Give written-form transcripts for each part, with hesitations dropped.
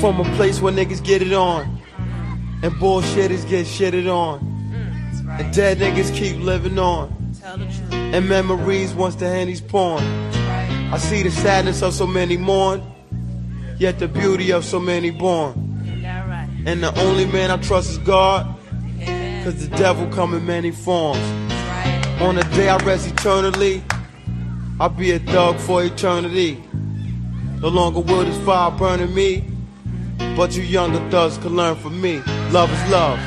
From a place where niggas get it on, and bullshitters get shitted on, right. And dead niggas keep living on. Tell the truth. And memories once the Henny's pouring, right. I see the sadness of so many mourn, yet the beauty of so many born, right. And the only man I trust is God, yeah. Cause the devil come in many forms, right. On the day I rest eternally, I'll be a thug for eternity. No longer will this fire burn in me, but you younger thugs can learn from me. Love is love.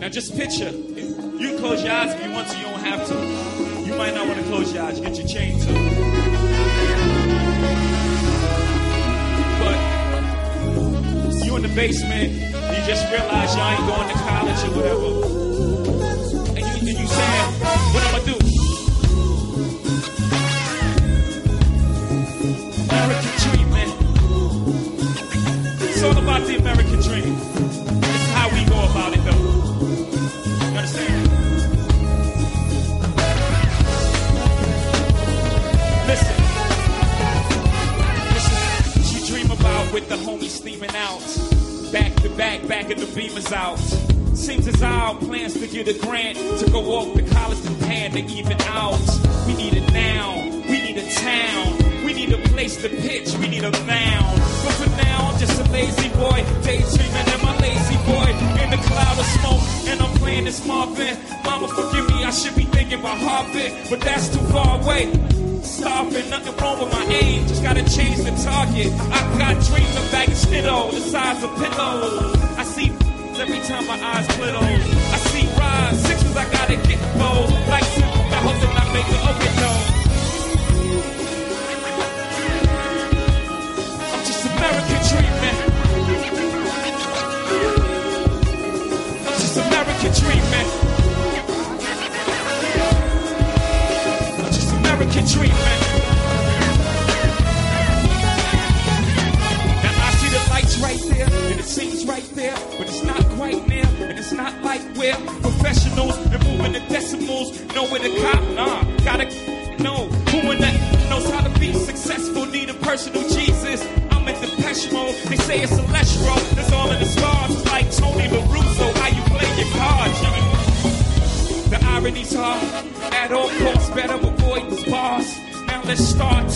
Now just picture, if you close your eyes if you want to, you don't have to. You might not want to close your eyes, you get your chain too. In the basement, you just realize y'all ain't going to college or whatever, and you saying, what am I do? American dream, man. It's all about the American dream. This is how we go about it, though. You understand? Listen. This is what you dream about with the homies steaming out. Back to back, back at the beamers out. Seems as our plans to get a grant, to go off to college to pad to even out. We need it now, we need a town, we need a place to pitch, we need a mound. But for now, I'm just a lazy boy, daydreaming and my lazy boy. In the cloud of smoke, and I'm playing this Marvin. Mama, forgive me, I should be thinking about Harvard, but that's too far away. Starving, nothing wrong with my aim. Just gotta change the target. I got dreams of baggage stitto, the size of pillow. I see every time my eyes split on. I see rise, sixes, I gotta get bold. Like simple, I hope that I make the overdose. I'm just American dreaming. I'm just American dreaming. Dreaming. Now I see the lights right there, and it seems right there, but it's not quite near, and it's not like we're professionals and moving the decimals. Know where to cop, nah, gotta know who in that knows how to be successful. Need a personal Jesus. I'm at the Depeche Mode. They say it's celestial. That's all in the stars. It's like Tony La Russa, how you play your cards, young. The irony's hard. At all costs, better avoid this boss. Now let's start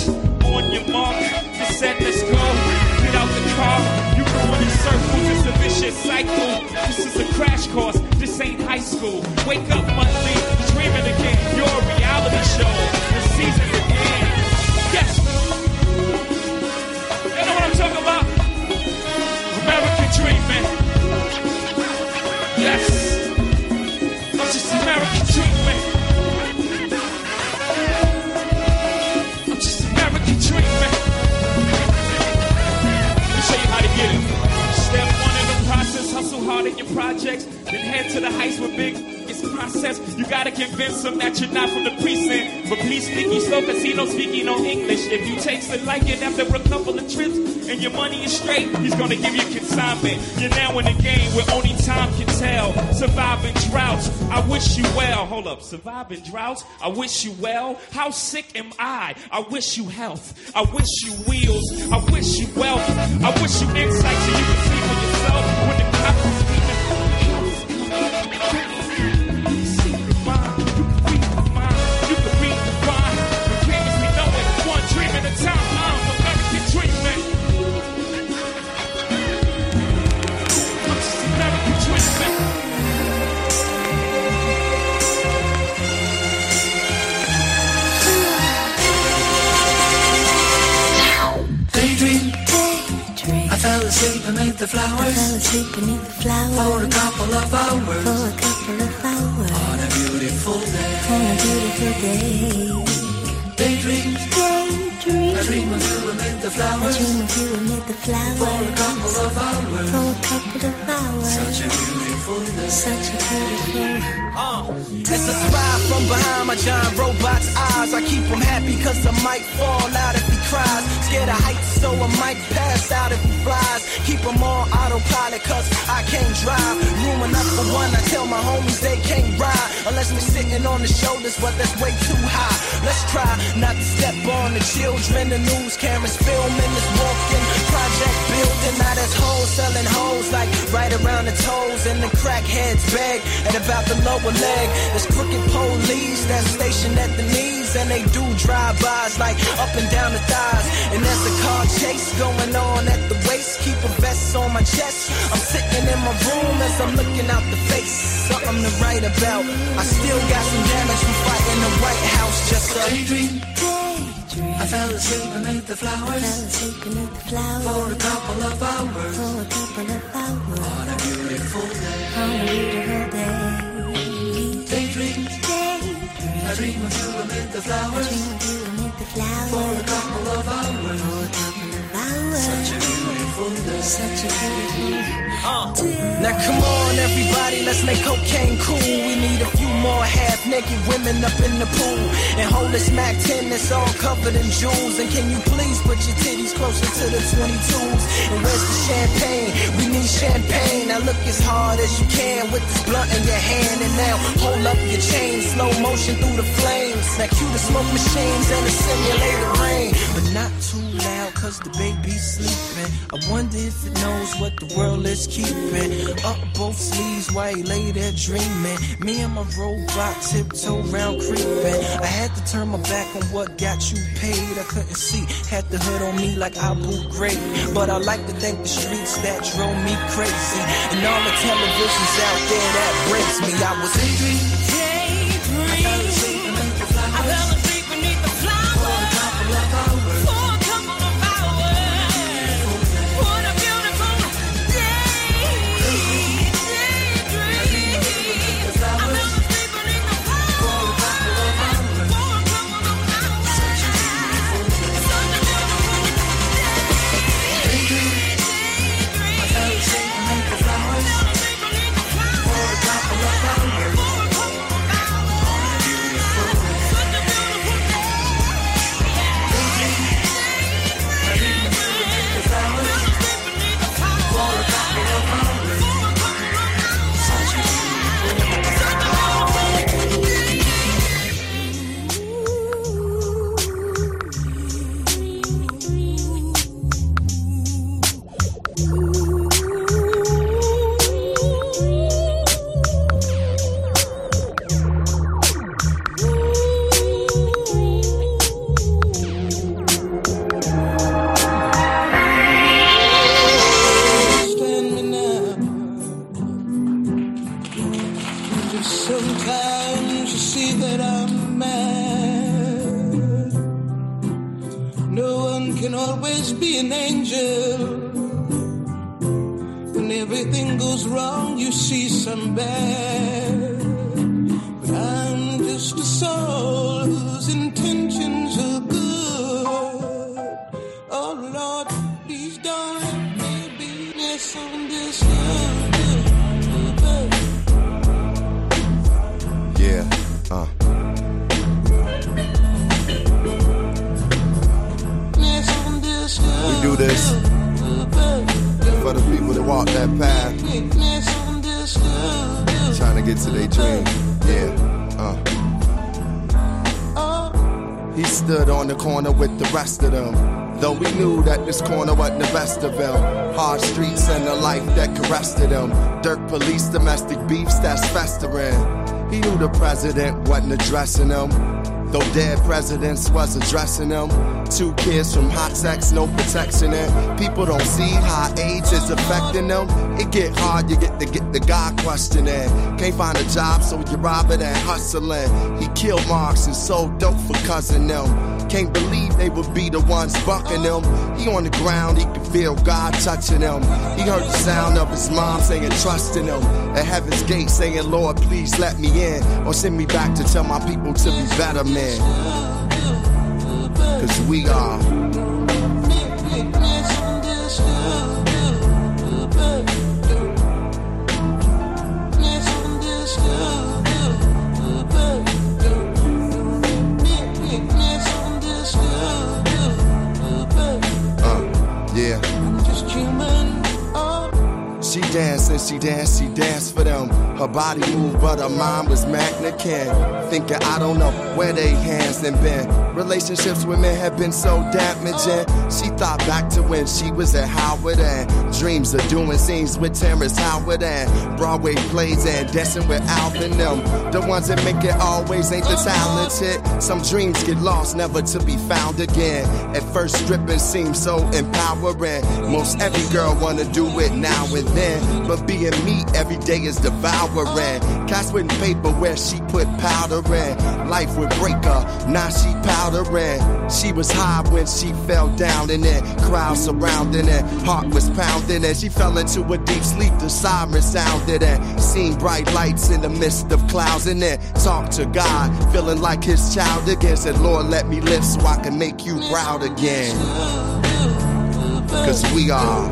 on your mark. Just said let's go. Get out the car. You going in circles. It's a vicious cycle. This is a crash course. This ain't high school. Wake up, monthly. Dreaming again. You're a reality show. The season again. Yes. You know what I'm talking about? American dreaming. Yes. It's just American dreaming. Hustle hard in your projects, then head to the heights with big. It's a process. You gotta convince them that you're not from the precinct. But please speak you slow, cause he don't speak no English. If you taste it like it after a couple of trips, and your money is straight, he's gonna give you consignment. You're now in a game where only time can tell. Surviving droughts, I wish you well. Hold up, surviving droughts, I wish you well. How sick am I? I wish you health. I wish you wheels. I wish you wealth. I wish you insight so you can see for yourself. When the I fell asleep beneath the flowers for a couple of hours on a beautiful day. Daydream. I dream of you amid the flowers for a couple of hours. Such a beautiful day. This is spy from behind my giant robot's eyes. I keep him happy cause I might fall out if he cries. scared of heights, so I might pass out if he flies. Keep him on autopilot, cause I can't drive. Room enough for one, I tell my homies they can't ride unless we're sitting on the shoulders, but that's way too high. Let's try not to step on the children. The news cameras filming this walking project building. Now there's hoes selling hoes like right around the toes, and the crackheads beg and about the lower leg. There's crooked police that's stationed at the knees, and they do drive-bys like up and down the thighs. And there's a car chase going on at the waist. Keep a vest on my chest. I'm sitting in my room as I'm looking out the face. Something to write about. I still got some damage from fighting the White House. Just a daydream. I fell asleep beneath the flowers. For a couple of hours. On a beautiful day. Daydream. I dream of you amid the flowers. For a couple of hours, such a beautiful day, such a beautiful day. Now come on everybody, let's make cocaine cool. We need a few more half-naked women up in the pool, and hold this Mac-10 that's all covered in jewels. And can you please put your titties closer to the 22s? And where's the champagne? We need champagne. Now look as hard as you can with this blunt in your hand, and now hold up your chain, slow motion through the flames. Now cue the smoke machines and the simulator. Rain, but not too loud, cause the baby's sleeping. I wonder if it knows what the world is keeping. Up both sleeves while he lay there dreaming. Me and my robot tiptoe round creeping. I had to turn my back on what got you paid. I couldn't see, had the hood on me like I blew great. But I like to thank the streets that drove me crazy, and all the televisions out there that breaks me. I was daydreaming. President wasn't addressing them, though dead presidents was addressing them. Two kids from hot sex, no protection in. People don't see how AIDS is affecting them. It get hard, you get the God questioning. Can't find a job, so you're robbing and hustling. He killed Marx and sold dope for cousin them. Can't believe they would be the ones bucking them. He on the ground, he can feel God touching him. He heard the sound of his mom saying, trust in him. At heaven's gate saying, Lord, please let me in. Or send me back to tell my people to be better men. Cause we are. She danced and she danced for them. Her body moved, but her mind was Magna Ken. Thinking I don't know where they hands and been. Relationships with men have been so damaging. She thought back to when she was at Howard and dreams of doing scenes with Terrence Howard and Broadway plays and dancing with Alvin them. The ones that make it always ain't the talented. Some dreams get lost, never to be found again. At first stripping seemed so empowering. Most every girl wanna do it now and then, but being me every day is devouring. Cats with paper where she put powder in. Life would break her, now she powdering. She was high when she fell down in it. Crowd surrounding it, heart was pounding it. She fell into a deep sleep, the siren sounded and seen bright lights in the midst of clouds in it. Talked to God, feeling like his child again. Said, Lord, let me live so I can make you proud again. Cause we are.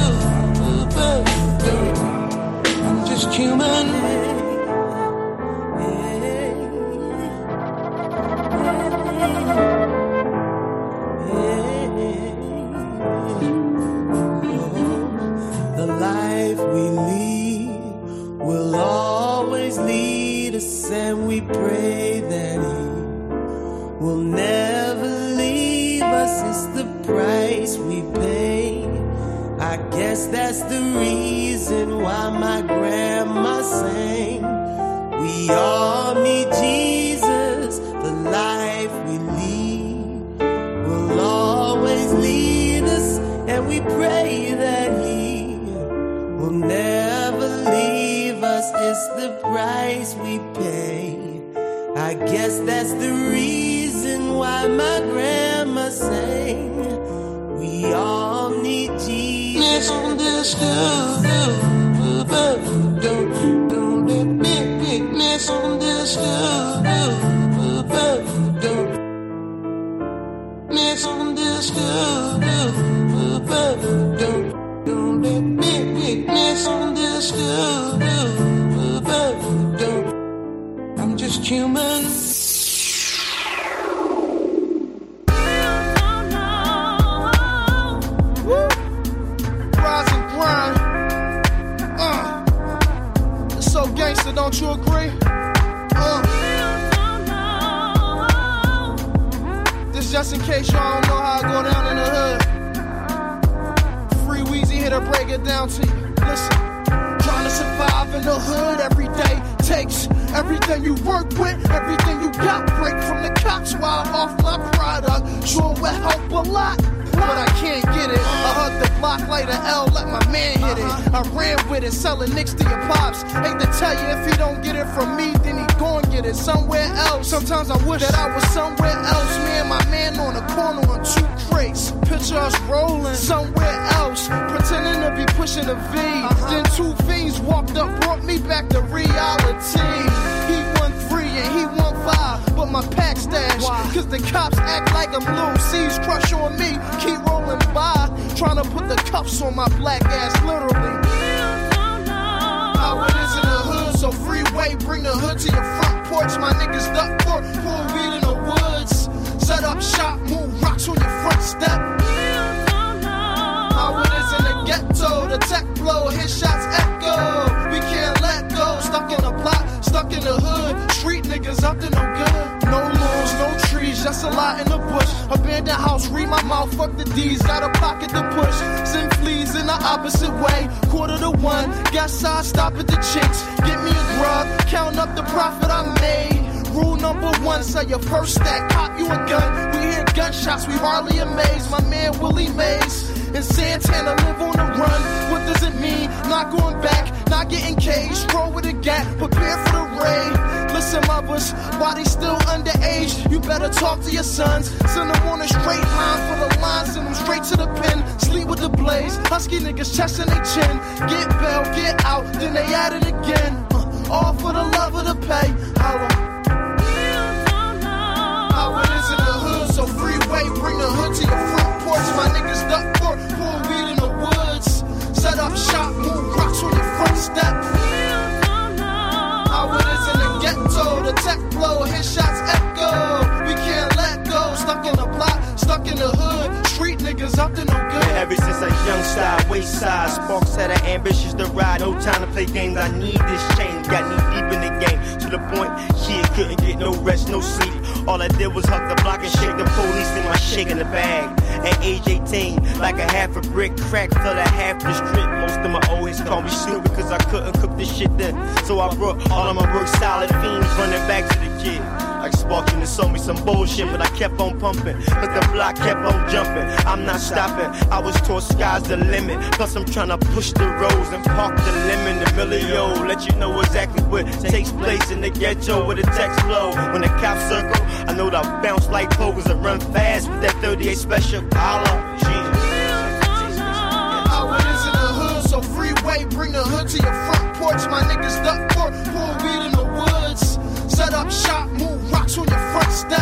I'm just human. That's the reason why my grandma sang, we all need Jesus, the life we lead will always lead us, and we pray that he will never leave us, it's the price we pay. I guess that's the reason why my grandma sang, we all need Jesus. I'm just human. Gangsta, don't you agree? This just in case y'all don't know how I go down in the hood. Free Weezy here to break it down to you. Listen, trying to survive in the hood every day takes everything you work with, everything you got. Break from the cops while I'm off my product. Sure would help a lot, but I can't get it. I hugged the block, later L, let my man hit it. I ran with it, selling nicks to your pops. Hate to tell you, if he don't get it from me, then he gon' get it somewhere else. Sometimes I wish that I was somewhere else. Me and my man on the corner on two crates. Picture us rolling somewhere else, pretending to be pushing a V. Then two fiends walked up, brought me back to reality. He won 3 and he won 5, but my pack stash. Why? Cause the cops act like I'm loose. C's crush on me, keep rolling by, trying to put the cuffs on my black ass, literally. How it is in the hood, so freeway, bring the hood to your front porch. My niggas duck pork, pull weed in the woods. Set up shop, move rocks on your front step. How it is in the ghetto, the tech blow, his shots echo. We can't let go, stuck in the block, stuck in the hood. Street niggas up to no good, no lawns, no trees, just a lot in the bush. Abandoned house, read my mouth, fuck the D's, out of pocket to push. Send fleas in the opposite way, 1:45, got side stop at the chicks. Get me a grub, count up the profit I made. Rule number 1, sell your first stack, pop you a gun. We hear gunshots, we hardly amazed. My man Willie Mays and Santana live on the run. What does it mean? Not going back, not getting caged. Roll with a gap, prepare for the raid. Listen, mothers, while they still underage, you better talk to your sons. Send them on a straight line for the line, send them straight to the pen. Sleep with the blaze, husky niggas chesting their chin. Get bail, get out, then they at it again. All for the love of the pay. Holla. It is in the hood, so freeway, bring the hood to your front porch. My niggas duck pork, pull weed in the woods. Set up shop, move rocks on your front ever since I young style, waist size. Sparks that are ambitious to ride. No time to play games. I need this change. Got knee deep in the game to the point she couldn't get no rest, no sleep. All I did was hug the block and shake the police in my shake in the bag. At age 18, like a half a brick crack, fell at half the strip. Most of my old heads call me Snoop because I couldn't cook this shit then. So I brought all of my work solid fiends running back to the kid. Like Sparkin' and sold me some bullshit, but I kept on pumping. But the block kept on jumping. I'm not stopping. I was taught sky's the limit. Plus I'm trying to push the roads and park the lemon. The millio, let you know exactly what takes place in the ghetto with a text flow. When the cops circle, I know that I bounce like pokers and run fast with that 38 special. Holla, Jesus. I went into the hood, so freeway, bring the hood to your front porch. My niggas duck for poor weed in the woods. Set up shop, move rocks on your front step.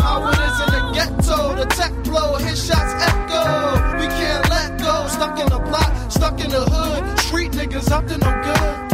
I was in the ghetto, the tech blow, his shots echo. We can't let go, stuck in the block, stuck in the hood. Street niggas up to no good.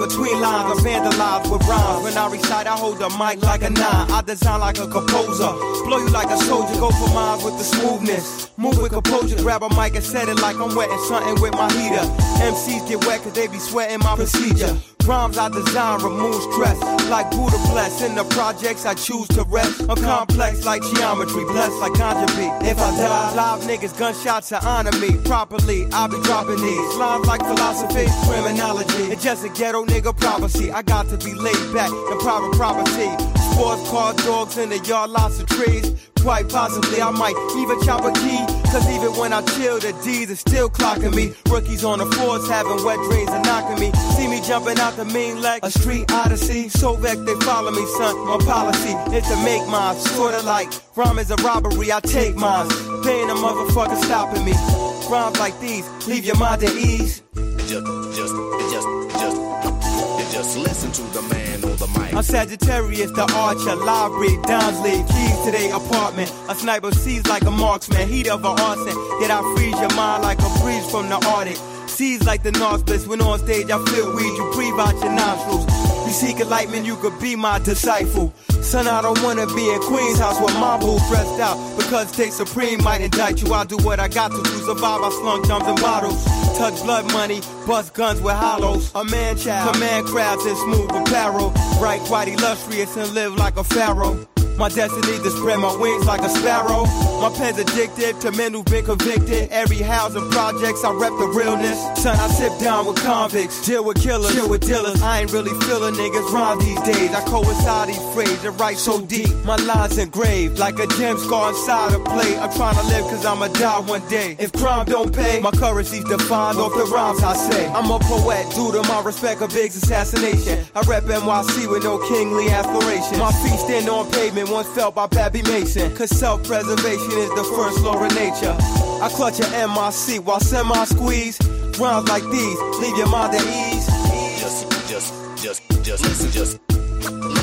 Between lines, I vandalize with rhymes. When I recite, I hold the mic like a nine. I design like a composer. Blow you like a soldier, go for mines with the smoothness. Move with composure, grab a mic and set it like I'm wetting something with my heater. MCs get wet cause they be sweating my procedure. Rhymes I design remove stress, like Buddha bless. In the projects I choose to rest. I'm complex like geometry, blessed like conjure. If I die, live niggas gunshots to honor me. Properly, I be dropping these lines like philosophy, criminology. It's just a ghetto nigga prophecy. I got to be laid back, the private property. Sports car, dogs in the yard, lots of trees. Quite possibly, I might even chop a key. Cause even when I chill, the D's are still clocking me. Rookies on the floors having wet dreams and knocking me. See me jumping out the mean like a street odyssey. So back they follow me, son. My policy is to make mine. Sorta like rhyme is a robbery, I take mine. They ain't a motherfucker stopping me. Rhymes like these, leave your mind at ease. Just listen to the man on the mic. I'm Sagittarius, the archer, library, dimes lead, keys to their apartment. A sniper sees like a marksman, heat of an arson. Yet I freeze your mind like a breeze from the Arctic. Seas like the North Bliss, when on stage I feel weed, you breathe out your nostrils. You seek enlightenment, you could be my disciple. Son, I don't wanna be in Queen's house with my boo stressed out. Because State Supreme might indict you, I do what I got to survive, I slung drums and bottles. Touch blood money, bust guns with hollows. A man child, command crowds in smooth apparel. Bright, quite illustrious and live like a pharaoh. My destiny to spread my wings like a sparrow. My pen's addicted to men who've been convicted. Every house and projects, I rep the realness. Son, I sit down with convicts, deal with killers, chill with dealers. I ain't really feeling niggas rhyme these days. I coincide these phrases, I write so deep. My lines engraved like a gem scar inside a plate. I'm trying to live cause I'ma die one day. If crime don't pay, my currency's defined off the rhymes I say. I'm a poet due to my respect of Big's assassination. I rep NYC with no kingly aspirations. My feet stand on pavement once felt by Pappy Mason. Cause self-preservation is the first law of nature. I clutch an MIC while semi-squeeze. Rhymes like these, leave your mind at ease. Just listen, just